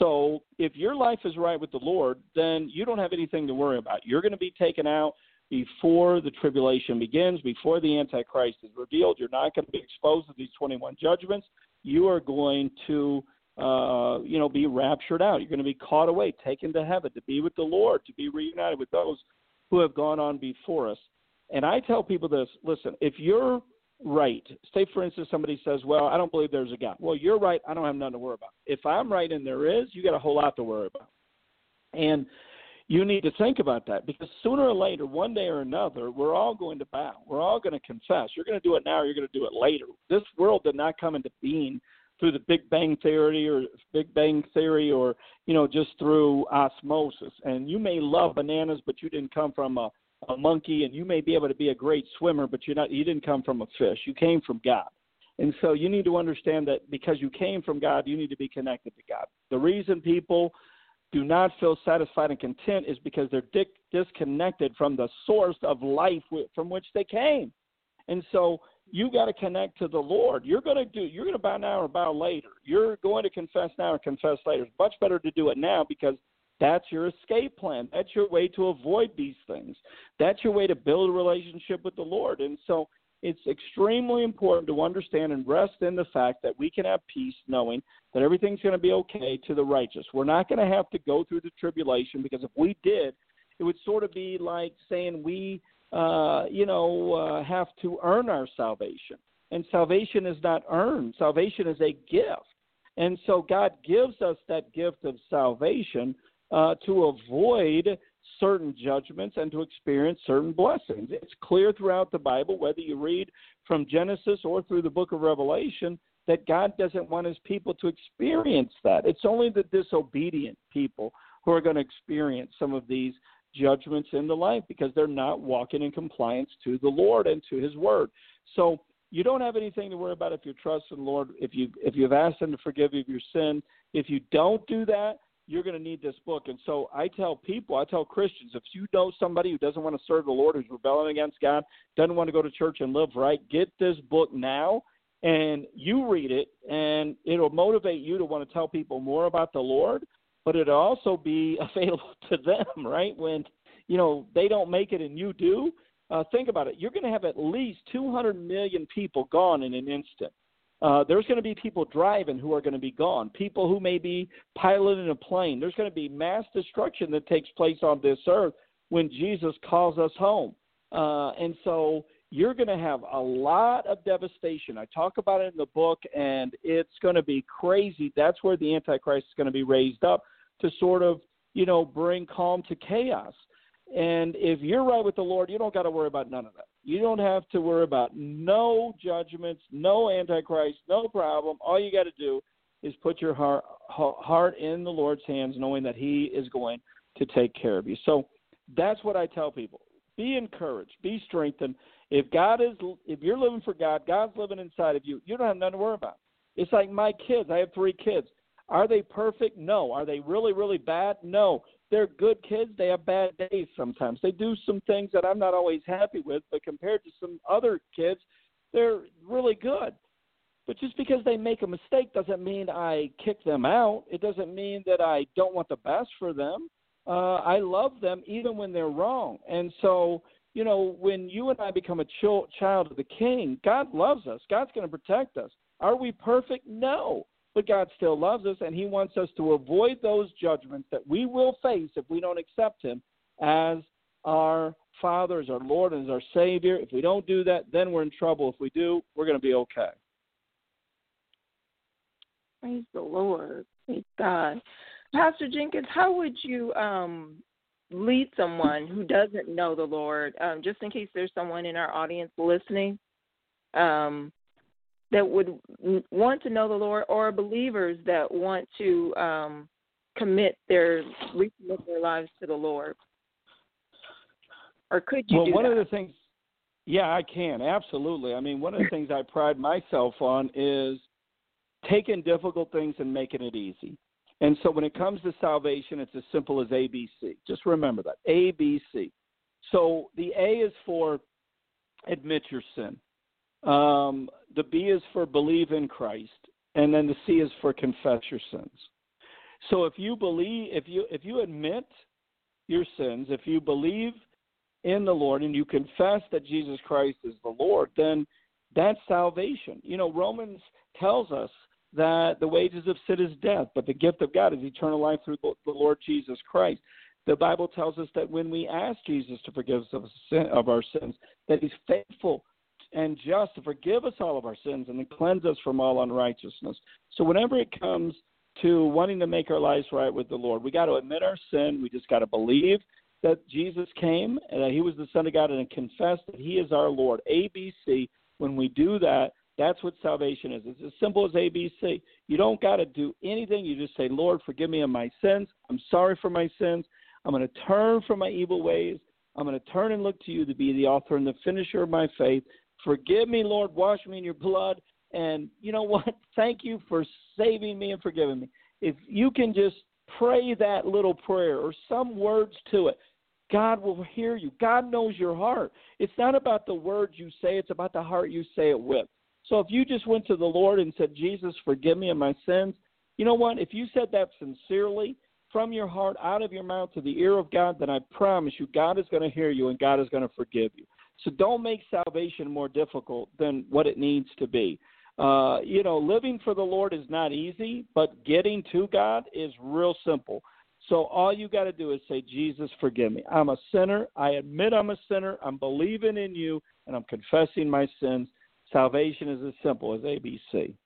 So if your life is right with the Lord, then you don't have anything to worry about. You're going to be taken out before the tribulation begins, before the Antichrist is revealed. You're not going to be exposed to these twenty-one judgments. You are going to Uh, you know, be raptured out. You're going to be caught away, taken to heaven, to be with the Lord, to be reunited with those who have gone on before us. And I tell people this, listen, if you're right, say, for instance, somebody says, well, I don't believe there's a God. Well, you're right. I don't have nothing to worry about. If I'm right and there is, you got a whole lot to worry about. And you need to think about that, because sooner or later, one day or another, we're all going to bow. We're all going to confess. You're going to do it now or you're going to do it later. This world did not come into being through the Big Bang Theory or Big Bang Theory or, you know, just through osmosis. And you may love bananas, but you didn't come from a, a monkey, and you may be able to be a great swimmer, but you're not, you didn't come from a fish. You came from God. And so you need to understand that because you came from God, you need to be connected to God. The reason people do not feel satisfied and content is because they're di- disconnected from the source of life w- from which they came. And so you got to connect to the Lord. You're going to do, you're going to bow now or bow later. You're going to confess now or confess later. It's much better to do it now, because that's your escape plan. That's your way to avoid these things. That's your way to build a relationship with the Lord. And so it's extremely important to understand and rest in the fact that we can have peace knowing that everything's going to be okay to the righteous. We're not going to have to go through the tribulation, because if we did, it would sort of be like saying we – Uh, you know, uh, have to earn our salvation. And salvation is not earned. Salvation is a gift. And so God gives us that gift of salvation uh, to avoid certain judgments and to experience certain blessings. It's clear throughout the Bible, whether you read from Genesis or through the book of Revelation, that God doesn't want his people to experience that. It's only the disobedient people who are going to experience some of these judgments in the life because they're not walking in compliance to the Lord and to his word. So you don't have anything to worry about if you trust in the Lord, if, you, if you've asked him to forgive you of your sin. If you don't do that, you're going to need this book. And so I tell people, I tell Christians, if you know somebody who doesn't want to serve the Lord, who's rebelling against God, doesn't want to go to church and live right, get this book now and you read it, and it'll motivate you to want to tell people more about the Lord, but it'll also be available to them, right? When, you know, they don't make it and you do, uh, think about it. You're going to have at least two hundred million people gone in an instant. Uh, there's going to be people driving who are going to be gone, people who may be piloting a plane. There's going to be mass destruction that takes place on this earth when Jesus calls us home. Uh, and so you're going to have a lot of devastation. I talk about it in the book, and it's going to be crazy. That's where the Antichrist is going to be raised up to sort of, you know, bring calm to chaos. And if you're right with the Lord, you don't got to worry about none of that. You don't have to worry about no judgments, no Antichrist, no problem. All you got to do is put your heart, heart in the Lord's hands, knowing that he is going to take care of you. So that's what I tell people. Be encouraged. Be strengthened. If God is, if you're living for God, God's living inside of you, you don't have nothing to worry about. It's like my kids. I have three kids. Are they perfect? No. Are they really, really bad? No. They're good kids. They have bad days sometimes. They do some things that I'm not always happy with, but compared to some other kids, they're really good. But just because they make a mistake doesn't mean I kick them out. It doesn't mean that I don't want the best for them. Uh, I love them even when they're wrong. And so, you know, when you and I become a ch- child of the King, God loves us. God's going to protect us. Are we perfect? No. But God still loves us, and he wants us to avoid those judgments that we will face if we don't accept him as our Father, as our Lord, and as our Savior. If we don't do that, then we're in trouble. If we do, we're going to be okay. Praise the Lord. Praise God. Pastor Jenkins, how would you um, lead someone who doesn't know the Lord, um, just in case there's someone in our audience listening, um that would want to know the Lord, or believers that want to um, commit their recommit their lives to the Lord? Or could you well, do one that? Of the things, yeah, I can, absolutely. I mean, one of the things I pride myself on is taking difficult things and making it easy. And so when it comes to salvation, it's as simple as A B C. Just remember that, A B C. So the A is for admit your sin. Um, the B is for believe in Christ, and then the C is for confess your sins. So if you believe, if you if you admit your sins, if you believe in the Lord and you confess that Jesus Christ is the Lord, then that's salvation. You know, Romans tells us that the wages of sin is death, but the gift of God is eternal life through the Lord Jesus Christ. The Bible tells us that when we ask Jesus to forgive us of sin, of our sins, that he's faithful and just to forgive us all of our sins and to cleanse us from all unrighteousness. So whenever it comes to wanting to make our lives right with the Lord, we got to admit our sin. We just got to believe that Jesus came and that he was the Son of God and confess that he is our Lord. A B C, when we do that, that's what salvation is. It's as simple as A B C. You don't got to do anything. You just say, Lord, forgive me of my sins. I'm sorry for my sins. I'm going to turn from my evil ways. I'm going to turn and look to you to be the author and the finisher of my faith. Forgive me, Lord, wash me in your blood, and you know what? Thank you for saving me and forgiving me. If you can just pray that little prayer or some words to it, God will hear you. God knows your heart. It's not about the words you say. It's about the heart you say it with. So if you just went to the Lord and said, Jesus, forgive me of my sins, you know what? If you said that sincerely from your heart, out of your mouth to the ear of God, then I promise you God is going to hear you and God is going to forgive you. So don't make salvation more difficult than what it needs to be. Uh, you know, living for the Lord is not easy, but getting to God is real simple. So all you got to do is say, Jesus, forgive me. I'm a sinner. I admit I'm a sinner. I'm believing in you, and I'm confessing my sins. Salvation is as simple as A B C.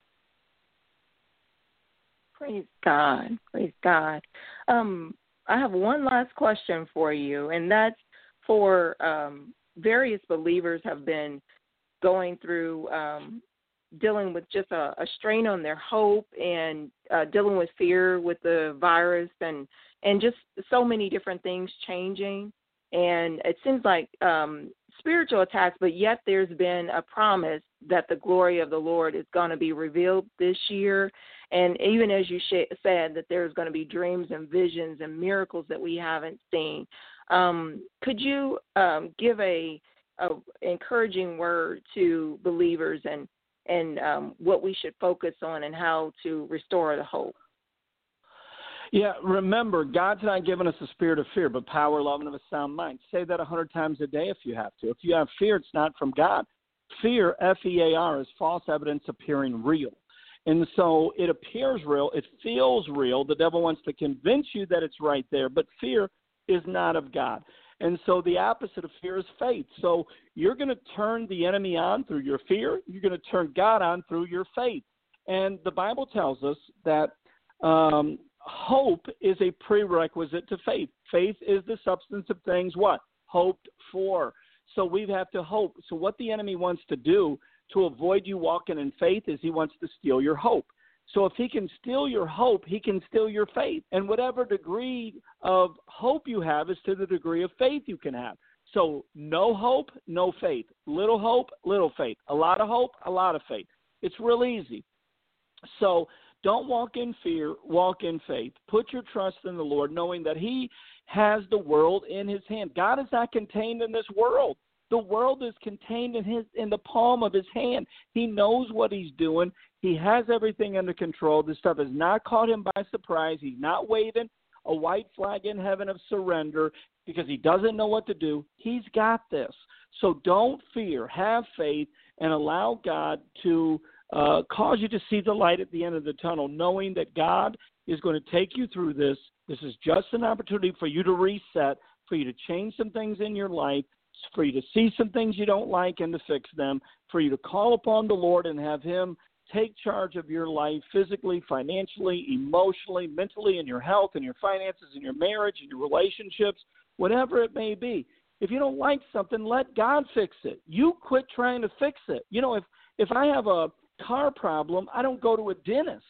Praise God. Praise God. Um, I have one last question for you, and that's for um, – various believers have been going through um, dealing with just a, a strain on their hope and uh, dealing with fear with the virus and, and just so many different things changing. And it seems like um, spiritual attacks, but yet there's been a promise that the glory of the Lord is going to be revealed this year. And even as you sh- said, that there's going to be dreams and visions and miracles that we haven't seen. Um, could you um, give a, a encouraging word to believers and and um, what we should focus on and how to restore the hope? Yeah, remember, God's not given us a spirit of fear, but power, love, and of a sound mind. Say that a hundred times a day if you have to. If you have fear, it's not from God. Fear, F E A R, is false evidence appearing real. And so it appears real. It feels real. The devil wants to convince you that it's right there, but fear is not of God. And so the opposite of fear is faith. So you're going to turn the enemy on through your fear. You're going to turn God on through your faith. And the Bible tells us that um, hope is a prerequisite to faith. Faith is the substance of things, what? Hoped for. So we have to hope. So what the enemy wants to do to avoid you walking in faith is he wants to steal your hope. So if he can steal your hope, he can steal your faith. And whatever degree of hope you have is to the degree of faith you can have. So no hope, no faith. Little hope, little faith. A lot of hope, a lot of faith. It's real easy. So don't walk in fear, walk in faith. Put your trust in the Lord, knowing that he has the world in his hand. God is not contained in this world. The world is contained in his in the palm of his hand. He knows what he's doing. He has everything under control. This stuff has not caught him by surprise. He's not waving a white flag in heaven of surrender because he doesn't know what to do. He's got this. So don't fear. Have faith and allow God to uh, cause you to see the light at the end of the tunnel, knowing that God is going to take you through this. This is just an opportunity for you to reset, for you to change some things in your life, for you to see some things you don't like and to fix them, for you to call upon the Lord and have him take charge of your life physically, financially, emotionally, mentally, in your health, in your finances, in your marriage, in your relationships, whatever it may be. If you don't like something, let God fix it. You quit trying to fix it. You know, if, if I have a car problem, I don't go to a dentist.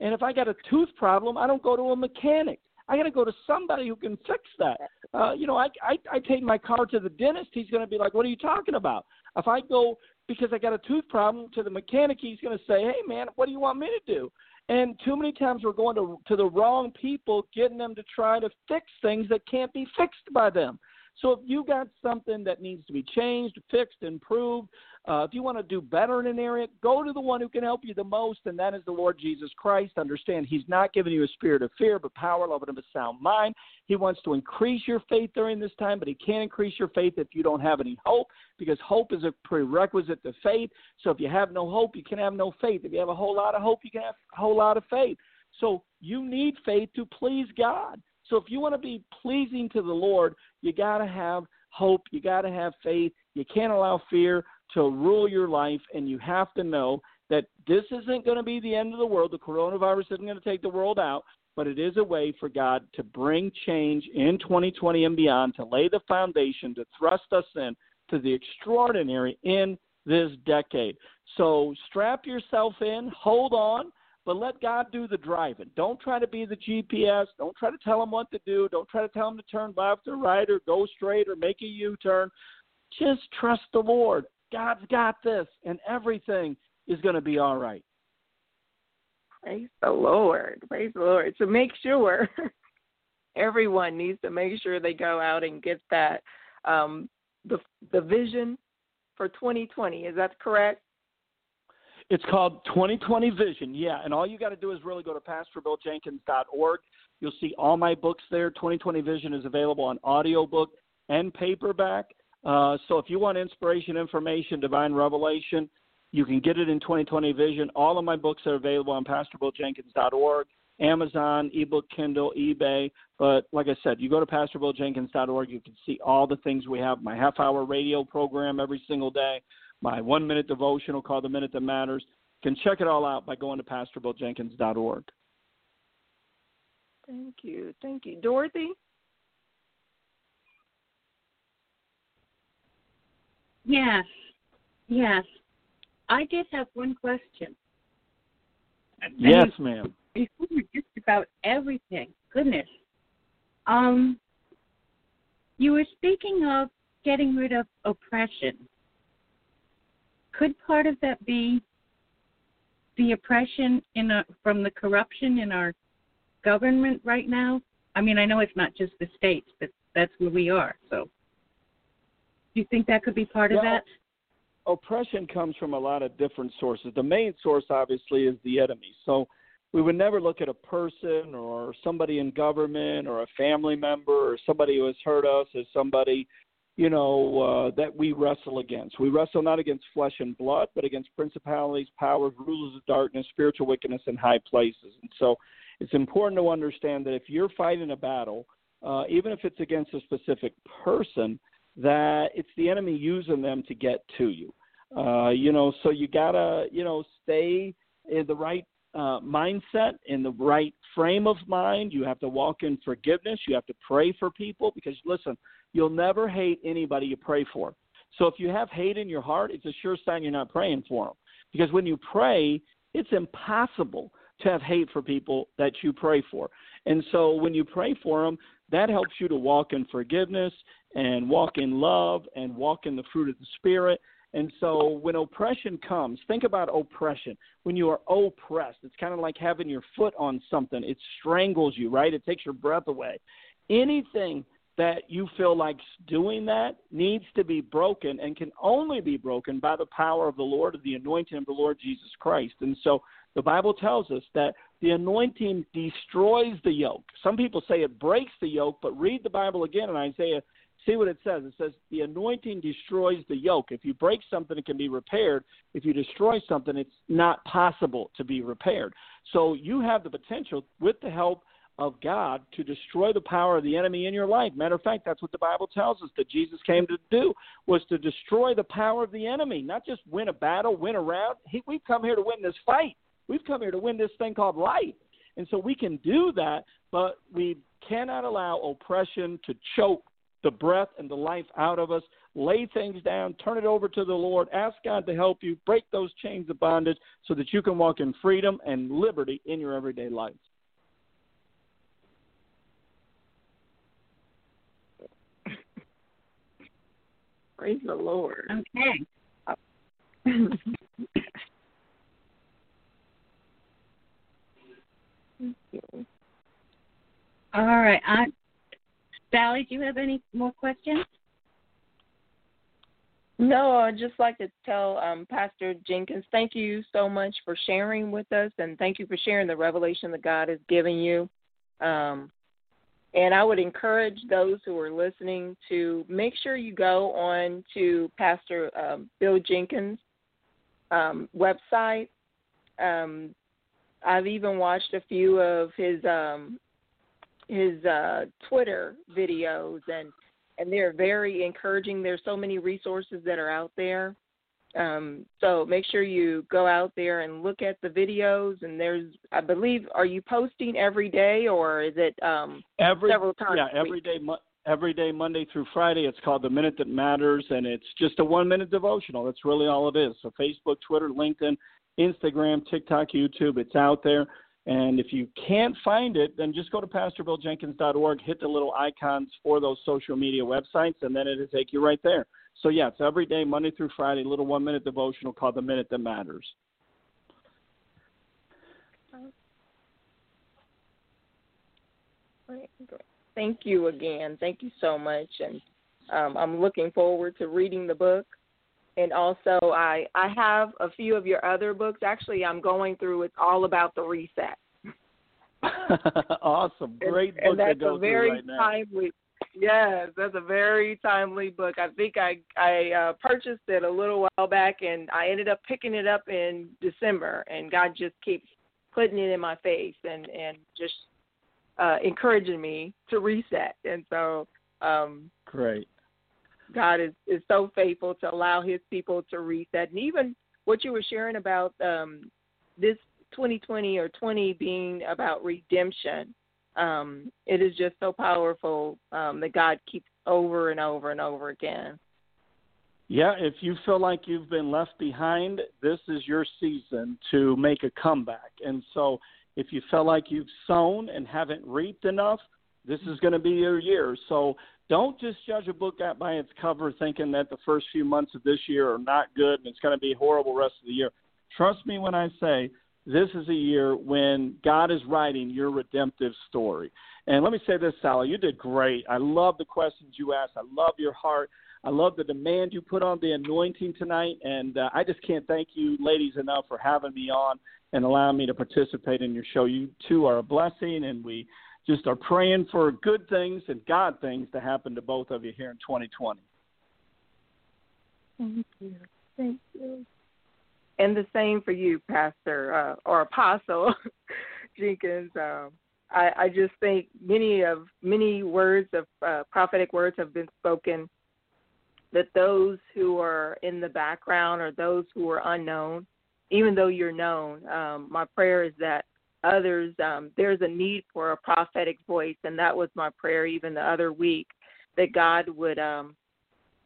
And if I got a tooth problem, I don't go to a mechanic. I got to go to somebody who can fix that. Uh, you know, I, I I take my car to the dentist. He's going to be like, what are you talking about? If I go because I got a tooth problem to the mechanic, he's going to say, hey, man, what do you want me to do? And too many times we're going to, to the wrong people, getting them to try to fix things that can't be fixed by them. So if you got something that needs to be changed, fixed, improved, uh, if you want to do better in an area, go to the one who can help you the most, and that is the Lord Jesus Christ. Understand, he's not giving you a spirit of fear, but power, love, and a sound mind. He wants to increase your faith during this time, but he can't increase your faith if you don't have any hope, because hope is a prerequisite to faith. So if you have no hope, you can have no faith. If you have a whole lot of hope, you can have a whole lot of faith. So you need faith to please God. So if you want to be pleasing to the Lord, you got to have hope. You got to have faith. You can't allow fear to rule your life, and you have to know that this isn't going to be the end of the world. The coronavirus isn't going to take the world out, but it is a way for God to bring change in twenty twenty and beyond, to lay the foundation, to thrust us in to the extraordinary in this decade. So strap yourself in, hold on, but let God do the driving. Don't try to be the G P S. Don't try to tell him what to do. Don't try to tell him to turn left or right or go straight or make a U-turn. Just trust the Lord. God's got this, and everything is going to be all right. Praise the Lord. Praise the Lord. So make sure everyone needs to make sure they go out and get that, um, the, the vision for twenty twenty. Is that correct? It's called twenty twenty Vision, yeah, and all you got to do is really go to Pastor Bill Jenkins dot org. You'll see all my books there. twenty twenty Vision is available on audiobook and paperback. Uh, so if you want inspiration, information, divine revelation, you can get it in twenty twenty Vision. All of my books are available on Pastor Bill Jenkins dot org, Amazon, ebook, Kindle, eBay. But like I said, you go to Pastor Bill Jenkins dot org. You can see all the things we have, my half-hour radio program every single day, my one-minute devotional called The Minute That Matters. You can check it all out by going to Pastor Bill Jenkins dot org. Thank you. Thank you. Dorothy? Yes. Yes. I did have one question. Yes, I mean, ma'am. You covered just about everything. Goodness. Um, You were speaking of getting rid of oppression. Could part of that be the oppression in a, from the corruption in our government right now? I mean, I know it's not just the states, but that's where we are. So do you think that could be part well, of that? Oppression comes from a lot of different sources. The main source, obviously, is the enemy. So we would never look at a person or somebody in government or a family member or somebody who has hurt us as somebody, you know, uh, that we wrestle against. We wrestle not against flesh and blood, but against principalities, powers, rulers of darkness, spiritual wickedness in high places. And so it's important to understand that if you're fighting a battle, uh, even if it's against a specific person, that it's the enemy using them to get to you. Uh, you know, so you got to, you know, stay in the right Uh, mindset, in the right frame of mind. You have to walk in forgiveness. You have to pray for people because, listen, you'll never hate anybody you pray for. So if you have hate in your heart, it's a sure sign you're not praying for them, because when you pray, it's impossible to have hate for people that you pray for. And so when you pray for them, that helps you to walk in forgiveness and walk in love and walk in the fruit of the Spirit. And so when oppression comes, think about oppression. When you are oppressed, it's kind of like having your foot on something. It strangles you, right? It takes your breath away. Anything that you feel like doing that needs to be broken, and can only be broken by the power of the Lord, of the anointing of the Lord Jesus Christ. And so the Bible tells us that the anointing destroys the yoke. Some people say it breaks the yoke, but read the Bible again in Isaiah. See what it says. It says the anointing destroys the yoke. If you break something, it can be repaired. If you destroy something, it's not possible to be repaired. So you have the potential, with the help of God, to destroy the power of the enemy in your life. Matter of fact, that's what the Bible tells us that Jesus came to do, was to destroy the power of the enemy, not just win a battle, win a round. He, we've come here to win this fight. We've come here to win this thing called life. And so we can do that, but we cannot allow oppression to choke the breath and the life out of us. Lay things down, turn it over to the Lord, ask God to help you, break those chains of bondage so that you can walk in freedom and liberty in your everyday life. Praise the Lord. Okay. Thank you. All right. I Sally, do you have any more questions? No, I'd just like to tell um, Pastor Jenkins, thank you so much for sharing with us, and thank you for sharing the revelation that God has given you. Um, and I would encourage those who are listening to make sure you go on to Pastor um, Bill Jenkins' um, website. Um, I've even watched a few of his um his uh, Twitter videos, and, and they're very encouraging. There's so many resources that are out there. Um, so make sure you go out there and look at the videos. And there's, I believe, are you posting every day, or is it um, every, several times? Yeah, every day, mo- every day, Monday through Friday. It's called The Minute That Matters, and it's just a one-minute devotional. That's really all it is. So Facebook, Twitter, LinkedIn, Instagram, TikTok, YouTube, it's out there. And if you can't find it, then just go to Pastor Bill Jenkins dot org, hit the little icons for those social media websites, and then it'll take you right there. So, yeah, it's every day, Monday through Friday, a little one-minute devotional called The Minute That Matters. Thank you again. Thank you so much. And um, I'm looking forward to reading the book. And also, I, I have a few of your other books. Actually, I'm going through It's All About the Reset. Awesome. Great book. And that's to go a very right timely now. Yes, that's a very timely book. I think I, I uh, purchased it a little while back, and I ended up picking it up in December. And God just keeps putting it in my face and, and just uh, encouraging me to reset. And so um, – Great. God is, is so faithful to allow his people to reset. And even what you were sharing about um, this twenty twenty or twenty being about redemption, um, it is just so powerful um, that God keeps over and over and over again. Yeah, if you feel like you've been left behind, this is your season to make a comeback. And so if you feel like you've sown and haven't reaped enough, this is going to be your year. So Don't just judge a book out by its cover thinking that the first few months of this year are not good and it's going to be horrible rest of the year. Trust me when I say this is a year when God is writing your redemptive story. And let me say this, Sally, you did great. I love the questions you asked. I love your heart. I love the demand you put on the anointing tonight, and uh, I just can't thank you ladies enough for having me on and allowing me to participate in your show. You two are a blessing, and we just are praying for good things and God things to happen to both of you here in twenty twenty. Thank you. Thank you. And the same for you, Pastor uh, or Apostle Jenkins. Um, I, I just think many of many words of uh, prophetic words have been spoken, that those who are in the background or those who are unknown, even though you're known, um, my prayer is that others, um, there's a need for a prophetic voice, and that was my prayer even the other week, that God would um,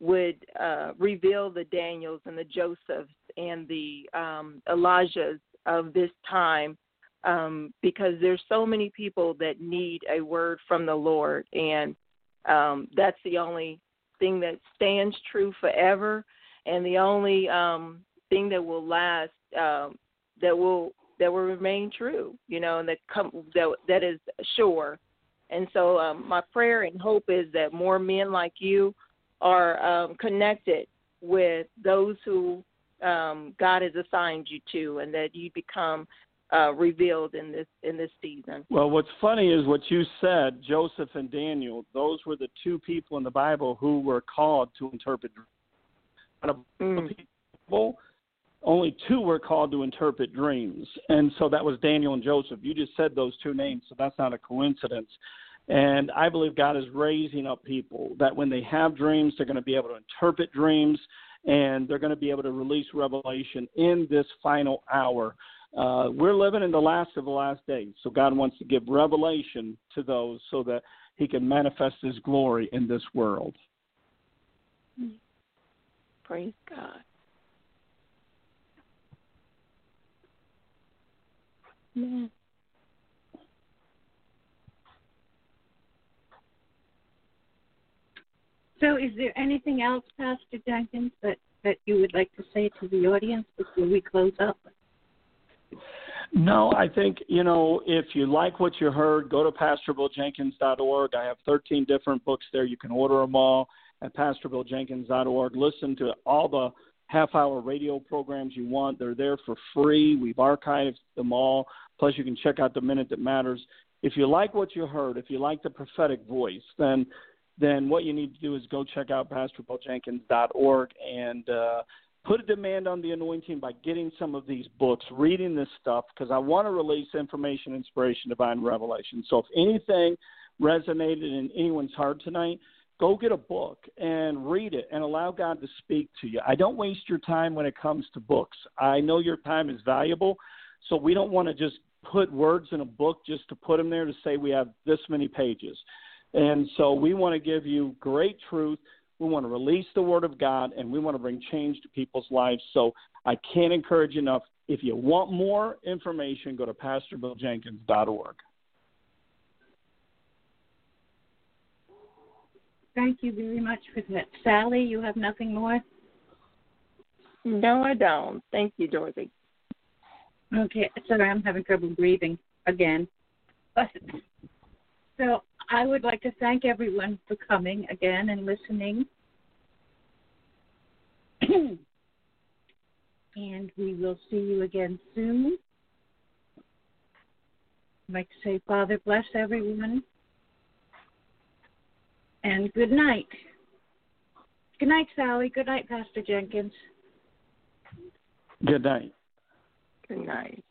would uh, reveal the Daniels and the Josephs and the um, Elijahs of this time, um, because there's so many people that need a word from the Lord, and um, that's the only thing that stands true forever, and the only um, thing that will last, um, that will that will remain true, you know, and that come, that that is sure. And so um, my prayer and hope is that more men like you are um, connected with those who um, God has assigned you to, and that you become uh, revealed in this in this season. Well, what's funny is what you said, Joseph and Daniel. Those were the two people in the Bible who were called to interpret dreams. Mm. People, only two were called to interpret dreams, and so that was Daniel and Joseph. You just said those two names, so that's not a coincidence. And I believe God is raising up people that when they have dreams, they're going to be able to interpret dreams, and they're going to be able to release revelation in this final hour. Uh, we're living in the last of the last days, so God wants to give revelation to those so that he can manifest his glory in this world. Praise God. Yeah. So is there anything else, Pastor Jenkins, that, that you would like to say to the audience before we close up? No, I think, you know, if you like what you heard, go to Pastor Bill Jenkins dot org. I have thirteen different books there. You can order them all at Pastor Bill Jenkins dot org. Listen to all the half-hour radio programs you want. They're there for free. We've archived them all. Plus, you can check out The Minute That Matters. If you like what you heard, if you like the prophetic voice, then then what you need to do is go check out Pastor Bill Jenkins dot org and uh, put a demand on the anointing by getting some of these books, reading this stuff, because I want to release information, inspiration, divine revelation. So if anything resonated in anyone's heart tonight, go get a book and read it and allow God to speak to you. I don't waste your time when it comes to books. I know your time is valuable, so we don't want to just put words in a book just to put them there to say we have this many pages. And so we want to give you great truth. We want to release the word of God, and we want to bring change to people's lives. So I can't encourage you enough. If you want more information, go to Pastor Bill Jenkins dot org. Thank you very much for that. Sally, you have nothing more? No, I don't. Thank you, Dorothy. Okay, sorry, I'm having trouble breathing again. So I would like to thank everyone for coming again and listening. And we will see you again soon. I'd like to say, Father, bless everyone. And good night. Good night, Sally. Good night, Pastor Jenkins. Good night. Good night.